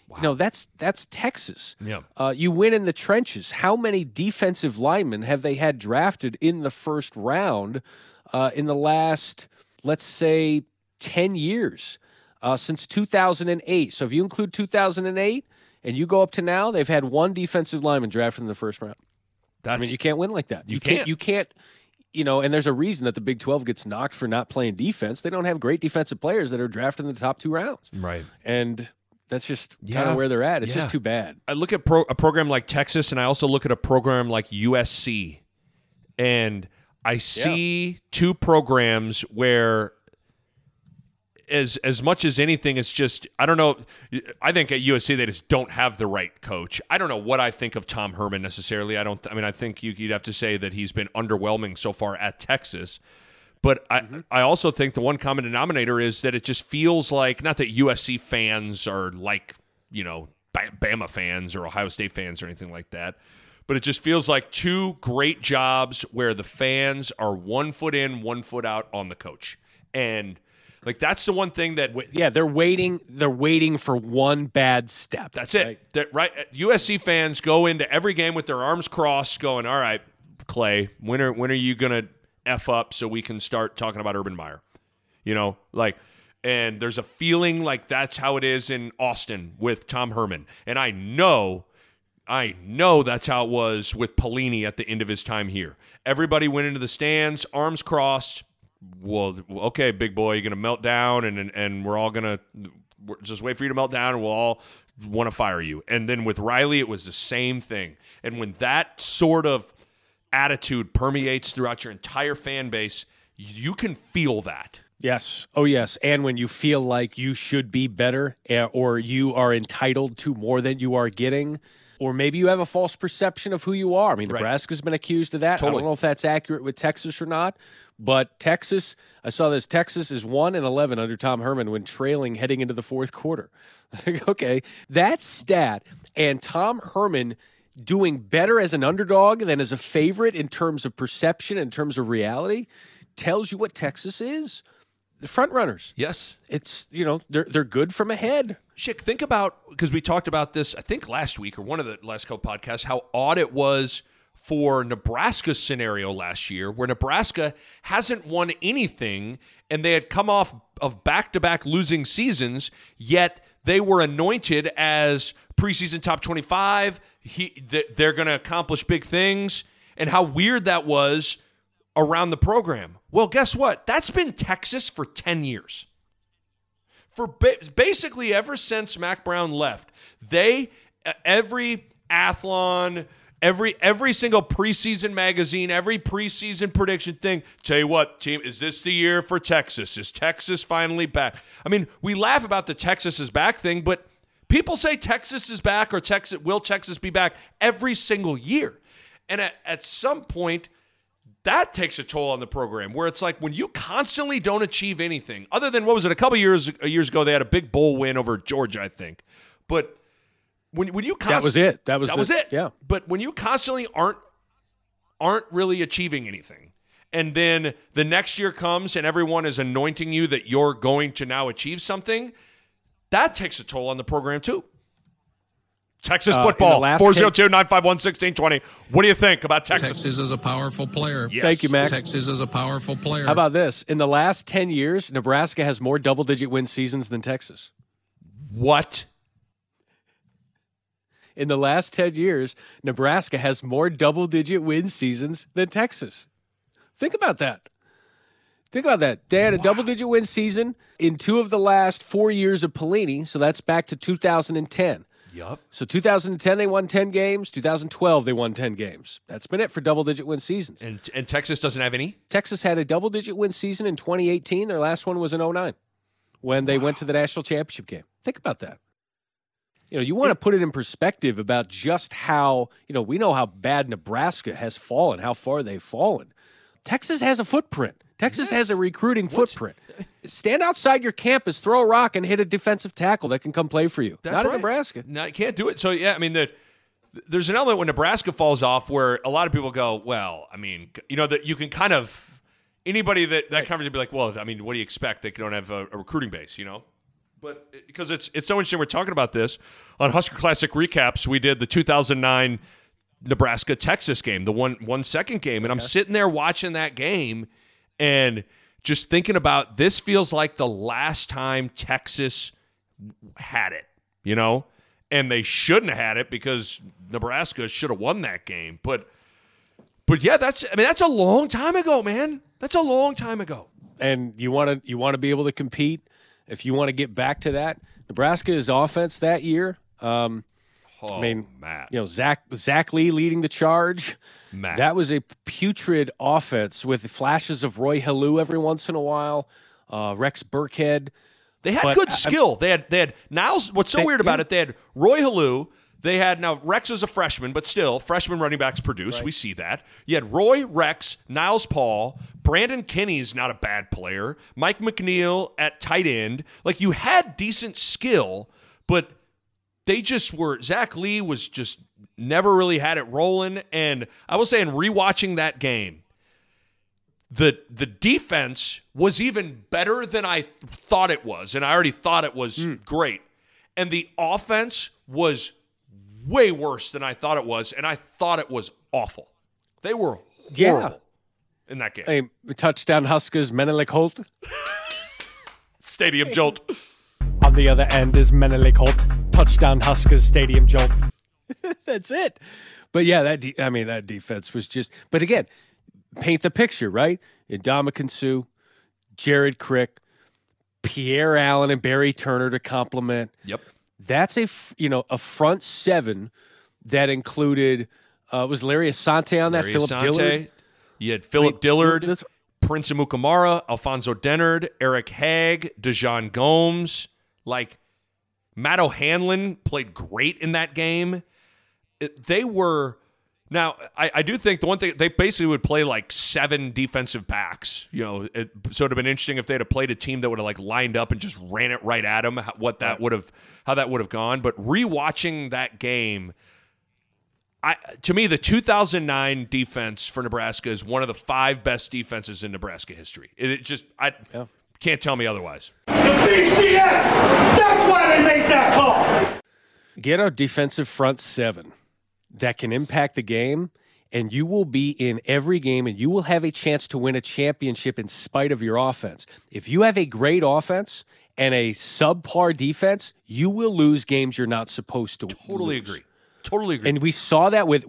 Wow. That's Texas. Yeah. You win in the trenches. How many defensive linemen have they had drafted in the first round in the last, let's say, 10 years since 2008? So if you include 2008 and you go up to now, they've had one defensive lineman drafted in the first round. You can't win like that. You can't. And there's a reason that the Big 12 gets knocked for not playing defense. They don't have great defensive players that are drafted in the top two rounds. Right. And that's just kind of where they're at. It's just too bad. I look at a program like Texas, and I also look at a program like USC, and I see two programs where, as much as anything, it's just, I don't know. I think at USC they just don't have the right coach. I don't know what I think of Tom Herman necessarily. I think you'd have to say that he's been underwhelming so far at Texas. But I also think the one common denominator is that it just feels like, not that USC fans are like, Bama fans or Ohio State fans or anything like that, but it just feels like two great jobs where the fans are one foot in, one foot out on the coach. And like, that's the one thing that they're waiting for one bad step. That's it. Right? USC fans go into every game with their arms crossed going, all right, Clay, when are you going to F up so we can start talking about Urban Meyer? And there's a feeling like that's how it is in Austin with Tom Herman. And I know that's how it was with Pelini at the end of his time here. Everybody went into the stands, arms crossed. Well, okay, big boy, you're going to melt down and we're all going to just wait for you to melt down and we'll all want to fire you. And then with Riley, it was the same thing. And when that sort of attitude permeates throughout your entire fan base, you can feel that. Yes. Oh, yes. And when you feel like you should be better or you are entitled to more than you are getting, or maybe you have a false perception of who you are. I mean, Nebraska's been accused of that. Totally. I don't know if that's accurate with Texas or not, but Texas, I saw this, Texas is 1-11 under Tom Herman when trailing heading into the fourth quarter. Okay. That stat and Tom Herman doing better as an underdog than as a favorite in terms of perception, in terms of reality, tells you what Texas is. the front runners. Yes. It's, you know, they're good from ahead. Schick, think about, because we talked about this, I think last week or one of the last couple podcasts, how odd it was for Nebraska's scenario last year, where Nebraska hasn't won anything and they had come off of back-to-back losing seasons, yet they were anointed as preseason top 25. They're going to accomplish big things, and how weird that was around the program. Well, guess what? That's been Texas for 10 years. For basically ever since Mack Brown left, they, every Athlon, every single preseason magazine, every preseason prediction thing, tell you what, team, is this the year for Texas? Is Texas finally back? I mean, we laugh about the Texas is back thing, but people say Texas is back or Texas will Texas be back every single year. And at some point, that takes a toll on the program, where it's like when you constantly don't achieve anything, other than, what was it, a couple years ago, they had a big bowl win over Georgia, I think. But when you that was it. That was it. Yeah. But when you constantly aren't really achieving anything, and then the next year comes and everyone is anointing you that you're going to now achieve something, that takes a toll on the program too. Texas football, 402-951-1620. What do you think about Texas? Texas is a powerful player. Yes. Thank you, Mac. Texas is a powerful player. How about this? In the last 10 years, Nebraska has more double-digit win seasons than Texas. What? In the last 10 years, Nebraska has more double-digit win seasons than Texas. Think about that. Think about that. They had a double-digit win season in two of the last 4 years of Pelini, so that's back to 2010. Yep. So 2010, they won 10 games. 2012, they won 10 games. That's been it for double-digit win seasons. And Texas doesn't have any? Texas had a double-digit win season in 2018. Their last one was in 09 when they went to the national championship game. Think about that. You know, you want to put it in perspective about just how, you know, we know how bad Nebraska has fallen, how far they've fallen. Texas has a footprint. Texas has a recruiting footprint. Stand outside your campus, throw a rock, and hit a defensive tackle that can come play for you. That's not right. In Nebraska. No, you can't do it. So, yeah, I mean, there's an element when Nebraska falls off where a lot of people go, well, I mean, you know, that you can kind of – anybody that conference would be like, well, I mean, what do you expect? They don't have a recruiting base, you know? But because it's so interesting we're talking about this. On Husker Classic Recaps, we did the 2009 Nebraska-Texas game, the 1-second game, and I'm sitting there watching that game – and just thinking about, this feels like the last time Texas had it, you know? And they shouldn't have had it because Nebraska should have won that game. But yeah, that's a long time ago, man. That's a long time ago. And you want to be able to compete. If you want to get back to that, Nebraska's offense that year, Matt. You know, Zach Lee leading the charge. Matt. That was a putrid offense with flashes of Roy Hallou every once in a while, Rex Burkhead. They had good skill. They had Niles. What's so weird about it? They had Roy Hallou. They had, now Rex is a freshman, but still freshman running backs produce. Right. We see that. You had Roy, Rex, Niles Paul, Brandon Kinney's not a bad player, Mike McNeil at tight end. Like, you had decent skill, but. They just were, Zach Lee was just never really had it rolling. And I will say, in rewatching that game, the defense was even better than I thought it was. And I already thought it was great. And the offense was way worse than I thought it was. And I thought it was awful. They were horrible in that game. Hey, touchdown Huskers, Menelik Holt. Stadium jolt. On the other end is Menelik Holt. Touchdown Huskers, stadium jolt. That's it. But yeah, that defense was just. But again, paint the picture, right? Ndamukong Suh, Jared Crick, Pierre Allen, and Barry Turner to complement. Yep, that's a front seven that included was Larry Asante on that. Dillard. You had Philip Dillard, Prince Amukamara, Alfonso Dennard, Eric Haig, DeJohn Gomes, like. Matt O'Hanlon played great in that game. Now, I do think the one thing, they basically would play like seven defensive backs. You know, so it would have been interesting if they had played a team that would have like lined up and just ran it right at them, how that would have gone. But rewatching that game, to me, the 2009 defense for Nebraska is one of the five best defenses in Nebraska history. It just, Can't tell me otherwise. TCS! That's why they made that call! Get a defensive front seven that can impact the game, and you will be in every game, and you will have a chance to win a championship in spite of your offense. If you have a great offense and a subpar defense, you will lose games you're not supposed to totally lose. Totally agree. And we saw that with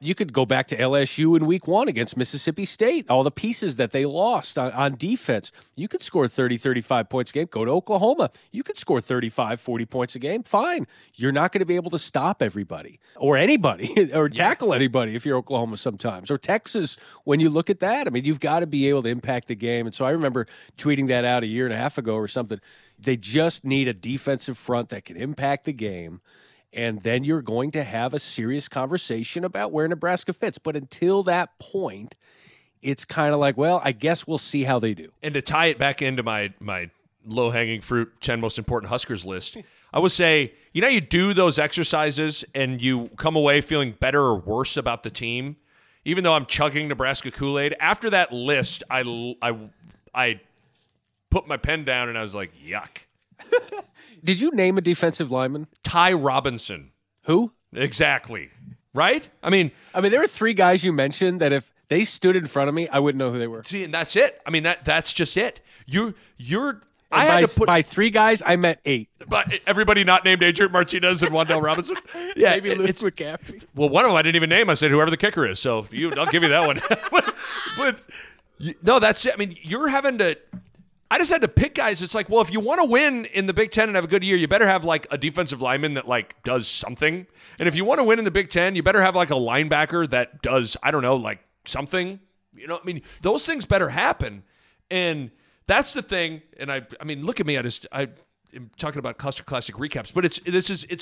you could go back to LSU in week one against Mississippi State, all the pieces that they lost on defense. You could score 30, 35 points a game. Go to Oklahoma. You could score 35, 40 points a game. Fine. You're not going to be able to stop everybody or anybody or tackle anybody if you're Oklahoma sometimes, or Texas when you look at that. I mean, you've got to be able to impact the game. And so I remember tweeting that out a year and a half ago or something. They just need a defensive front that can impact the game. And then you're going to have a serious conversation about where Nebraska fits. But until that point, it's kind of like, well, I guess we'll see how they do. And to tie it back into my low-hanging fruit 10 most important Huskers list, I would say, you know, you do those exercises and you come away feeling better or worse about the team. Even though I'm chugging Nebraska Kool-Aid, after that list, I put my pen down and I was like, yuck. Did you name a defensive lineman? Ty Robinson. Who? Exactly. Right? I mean, there are three guys you mentioned that if they stood in front of me, I wouldn't know who they were. See, and that's it. I mean, that's just it. By three guys, I meant eight. But everybody not named Adrian Martinez and Wendell Robinson? Yeah, maybe Luke McCaffrey. Well, one of them I didn't even name. I said whoever the kicker is. So I'll give you that one. But no, that's it. I mean, you're having to... I just had to pick guys. It's like, well, if you want to win in the Big Ten and have a good year, you better have like a defensive lineman that like does something. And if you want to win in the Big Ten, you better have like a linebacker that does, I don't know, like something. You know, I mean, those things better happen. And that's the thing. And I mean, look at me. I'm talking about Cluster Classic recaps, but it's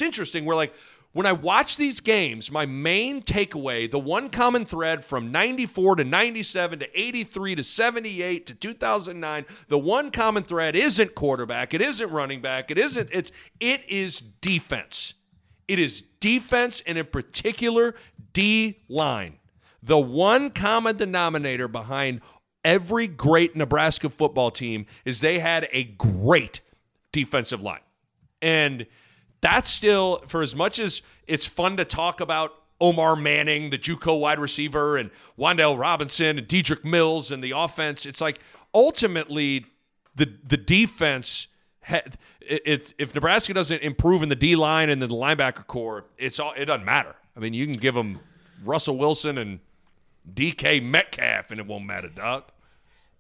interesting. We're like, when I watch these games, my main takeaway, the one common thread from 94 to 97 to 83 to 78 to 2009, the one common thread isn't quarterback, it isn't running back, it is defense. It is defense, and in particular, D-line. The one common denominator behind every great Nebraska football team is they had a great defensive line. And that's still, for as much as it's fun to talk about Omar Manning, the JUCO wide receiver, and Wandale Robinson and Dedrick Mills and the offense, it's like ultimately the defense, if Nebraska doesn't improve in the D-line and then the linebacker core, it doesn't matter. I mean, you can give them Russell Wilson and DK Metcalf and it won't matter, dog.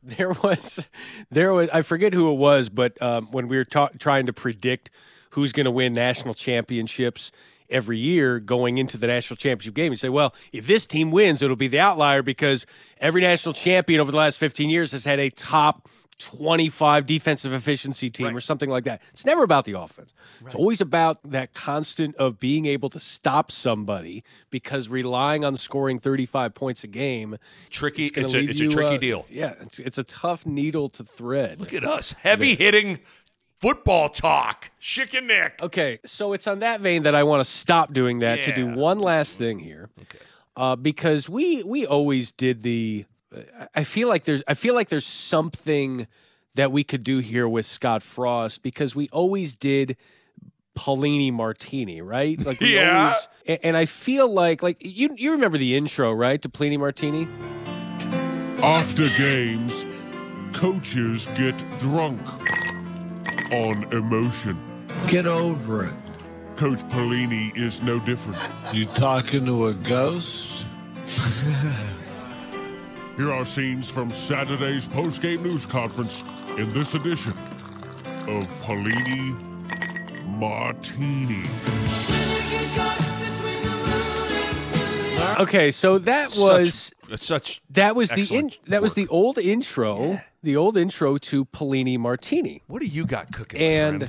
There was. I forget who it was, but when we were trying to predict who's going to win national championships every year going into the national championship game, you say, well, if this team wins, it'll be the outlier because every national champion over the last 15 years has had a top 25 defensive efficiency team, right, or something like that. It's never about the offense. Right. It's always about that constant of being able to stop somebody, because relying on scoring 35 points a game, tricky. It's a tricky deal. Yeah, it's a tough needle to thread. Look at us, heavy hitting. Football talk, chicken neck. Okay, so it's on that vein that I want to stop doing that to do one last thing here, because we always did the. I feel like there's something that we could do here with Scott Frost, because we always did Pelini Martini, right? Like we always, and I feel like you remember the intro, right, to Pelini Martini? After games, coaches get drunk. On emotion. Get over it. Coach Pelini is no different. You talking to a ghost? Here are scenes from Saturday's post-game news conference in this edition of Pelini Martini. Okay, so that was the old intro. Yeah. The old intro to Pelini Martini. What do you got cooking? And,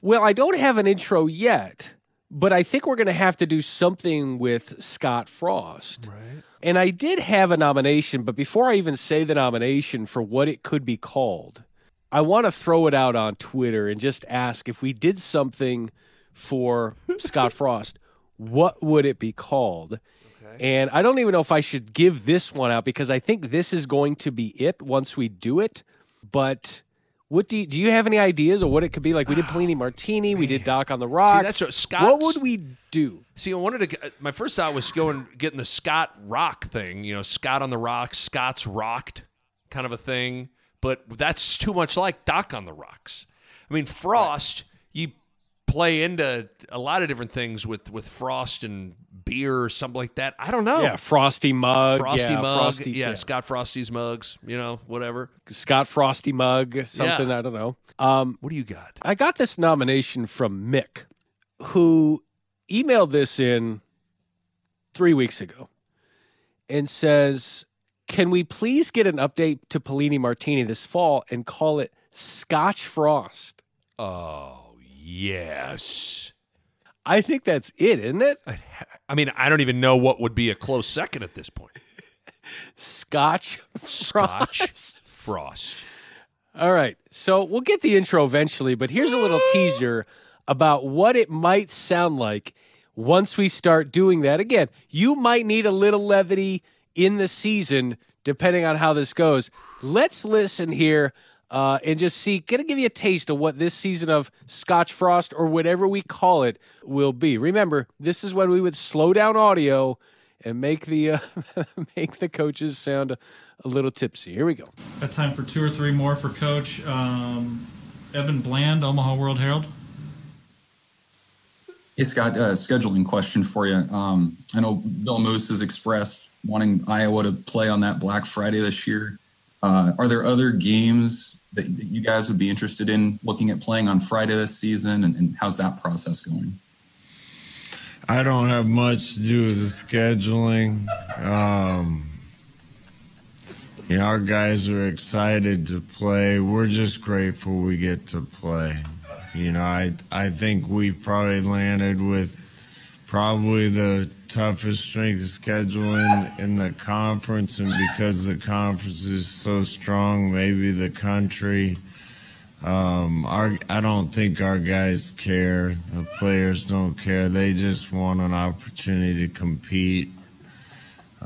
well, I don't have an intro yet, but I think we're going to have to do something with Scott Frost. Right. And I did have a nomination, but before I even say the nomination for what it could be called, I want to throw it out on Twitter and just ask, if we did something for Scott Frost, what would it be called? And I don't even know if I should give this one out, because I think this is going to be it once we do it. But what do you have any ideas of what it could be? Like, we did Pelini Martini, we did Doc on the Rocks. See, that's Scott's. What would we do? See, I wanted to. My first thought was getting the Scott Rock thing. You know, Scott on the Rocks, Scott's Rocked, kind of a thing. But that's too much like Doc on the Rocks. I mean, Frost, you play into a lot of different things with Frost and beer or something like that. I don't know. Yeah, Frosty Mug. Frosty Mug. Yeah, Scott Frosty's Mugs, you know, whatever. Scott Frosty Mug, something, I don't know. What do you got? I got this nomination from Mick, who emailed this in 3 weeks ago and says, can we please get an update to Pelini Martini this fall and call it Scotch Frost? Oh, yes. I think that's it, isn't it? I mean, I don't even know what would be a close second at this point. Scotch Frost. All right. So we'll get the intro eventually, but here's a little teaser about what it might sound like once we start doing that. Again, you might need a little levity in the season, depending on how this goes. Let's listen here. And just see, gonna give you a taste of what this season of Scotch Frost or whatever we call it will be. Remember, this is when we would slow down audio and make the make the coaches sound a little tipsy. Here we go. Got time for two or three more for Coach Evan Bland, Omaha World Herald. Hey Scott, scheduling question for you. I know Bill Moose has expressed wanting Iowa to play on that Black Friday this year. Are there other games that you guys would be interested in looking at playing on Friday this season, and how's that process going? I don't have much to do with the scheduling. Yeah, our guys are excited to play. We're just grateful we get to play. You know, I think we probably landed with probably the toughest strength of schedule in the conference, and because the conference is so strong, maybe the country. I don't think our guys care. The players don't care. They just want an opportunity to compete.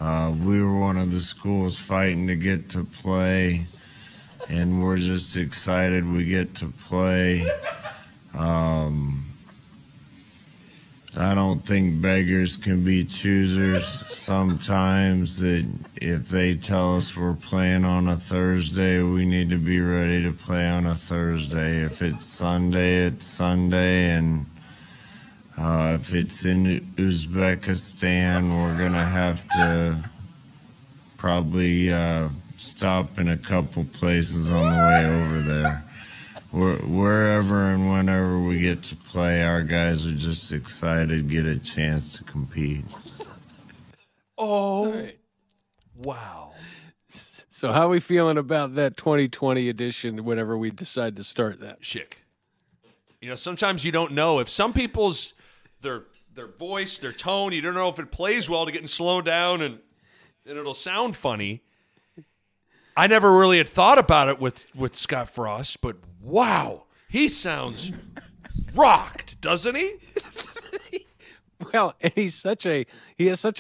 We were one of the schools fighting to get to play, and we're just excited we get to play. I don't think beggars can be choosers sometimes, that if they tell us we're playing on a Thursday, we need to be ready to play on a Thursday. If it's Sunday, it's Sunday. And if it's in Uzbekistan, we're going to have to probably stop in a couple places on the way over there. Wherever and whenever we get to play, our guys are just excited to get a chance to compete. Oh, right. Wow. So how are we feeling about that 2020 edition whenever we decide to start that? Chick. You know, sometimes you don't know. If some people's, their voice, their tone, you don't know if it plays well to getting slowed down and it'll sound funny. I never really had thought about it with Scott Frost, but wow, he sounds rocked, doesn't he? Well, and he has such a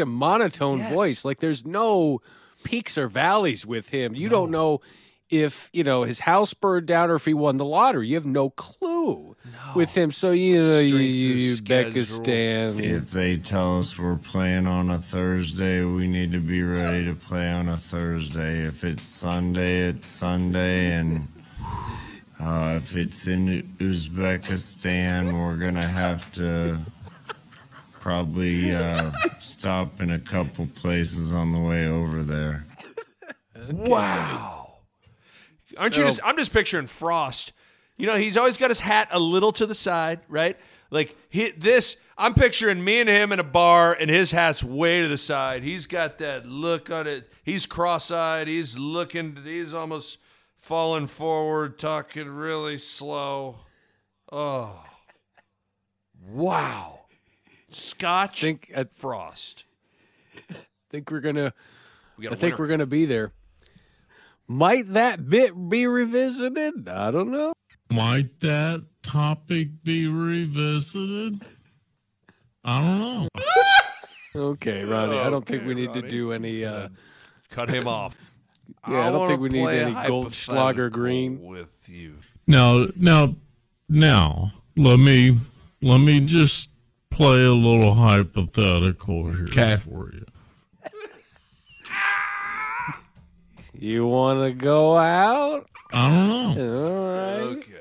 monotone voice. Like, there's no peaks or valleys with him. You don't know if, you know, his house burned down or if he won the lottery. You have no clue with him. So you Uzbekistan. If they tell us we're playing on a Thursday, we need to be ready to play on a Thursday. If it's Sunday, it's Sunday. And if it's in Uzbekistan, we're going to have to probably stop in a couple places on the way over there. Okay. Wow. I'm just picturing Frost. You know, he's always got his hat a little to the side, right? Like I'm picturing me and him in a bar, and his hat's way to the side. He's got that look on it. He's cross-eyed. He's looking. He's almost falling forward, talking really slow. Oh, wow! Scotch Frost. I think we're gonna be there. Might that bit be revisited? I don't know. Might that topic be revisited? I don't know. Okay, Ronnie, I don't think we need to do any... cut him off. Yeah, I don't think we need any Goldschlager green with you. Now, let me just play a little hypothetical here for you. You want to go out? I don't know. All right. Okay.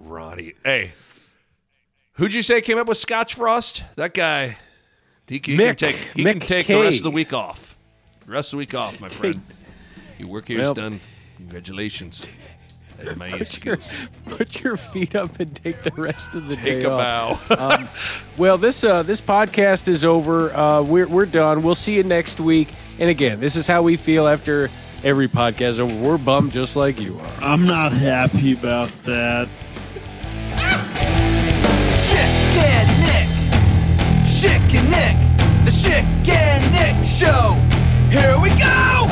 Ronnie. Hey, who'd you say came up with Scotch Frost? That guy. He can take the rest of the week off. The rest of the week off, my friend. Your work here is done. Congratulations. Put your feet up and take the rest of the day off. Take a bow. This podcast is over. We're done. We'll see you next week. And again, this is how we feel after every podcast over. We're bummed just like you are. I'm not happy about that. Chick and Nick, the Chick and Nick Show. Here we go.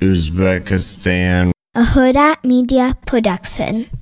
Uzbekistan. A Huda Media Production.